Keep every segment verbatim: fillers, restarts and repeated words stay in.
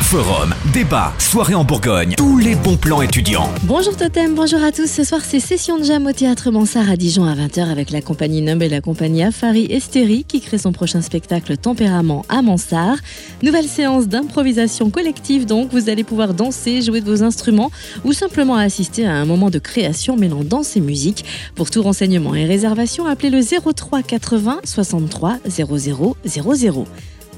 Forum, débat, soirée en Bourgogne, tous les bons plans étudiants. Bonjour Totem, bonjour à tous. Ce soir, c'est session de jam au théâtre Mansart à Dijon à vingt heures avec la compagnie Numb et la compagnie Afari Esteri qui crée son prochain spectacle Tempérament à Mansart. Nouvelle séance d'improvisation collective donc. Vous allez pouvoir danser, jouer de vos instruments ou simplement assister à un moment de création mêlant danse et musique. Pour tout renseignement et réservation, appelez le zéro trois quatre-vingts soixante-trois zéro zéro zéro zéro.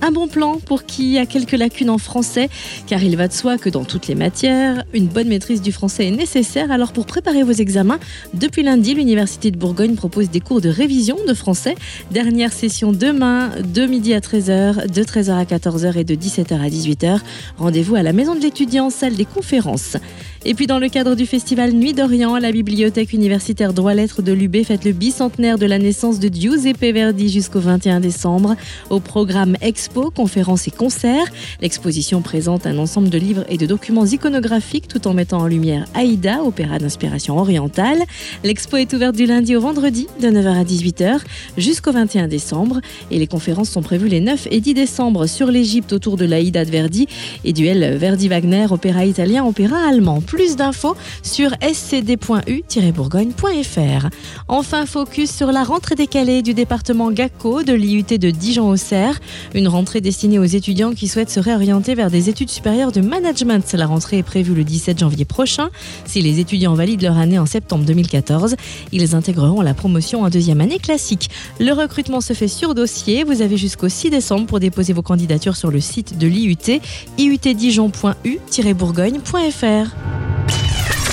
Un bon plan pour qui a quelques lacunes en français, car il va de soi que dans toutes les matières, une bonne maîtrise du français est nécessaire. Alors pour préparer vos examens, depuis lundi, l'Université de Bourgogne propose des cours de révision de français. Dernière session demain, de midi à treize heures, de treize heures à quatorze heures et de dix-sept heures à dix-huit heures. Rendez-vous à la Maison de l'étudiant, salle des conférences. Et puis dans le cadre du festival Nuit d'Orient, la bibliothèque universitaire Droit-Lettres de l'U B fête le bicentenaire de la naissance de Giuseppe Verdi jusqu'au vingt et un décembre. Au programme Expo, conférences et concerts, l'exposition présente un ensemble de livres et de documents iconographiques tout en mettant en lumière Aïda, opéra d'inspiration orientale. L'expo est ouverte du lundi au vendredi de neuf heures à dix-huit heures jusqu'au vingt et un décembre. Et les conférences sont prévues les neuf et dix décembre sur l'Égypte autour de l'Aïda de Verdi et duel Verdi-Wagner, opéra italien, opéra allemand. Plus d'infos sur s c d point u tiret bourgogne point f r. Enfin, focus sur la rentrée décalée du département GACO de l'I U T de Dijon-Auxerre. Une rentrée destinée aux étudiants qui souhaitent se réorienter vers des études supérieures de management. La rentrée est prévue le dix-sept janvier prochain. Si les étudiants valident leur année en septembre deux mille quatorze, ils intégreront la promotion en deuxième année classique. Le recrutement se fait sur dossier. Vous avez jusqu'au six décembre pour déposer vos candidatures sur le site de l'I U T, i u t dijon point u tiret bourgogne point f r.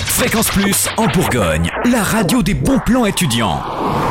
Fréquence Plus en Bourgogne, la radio des bons plans étudiants.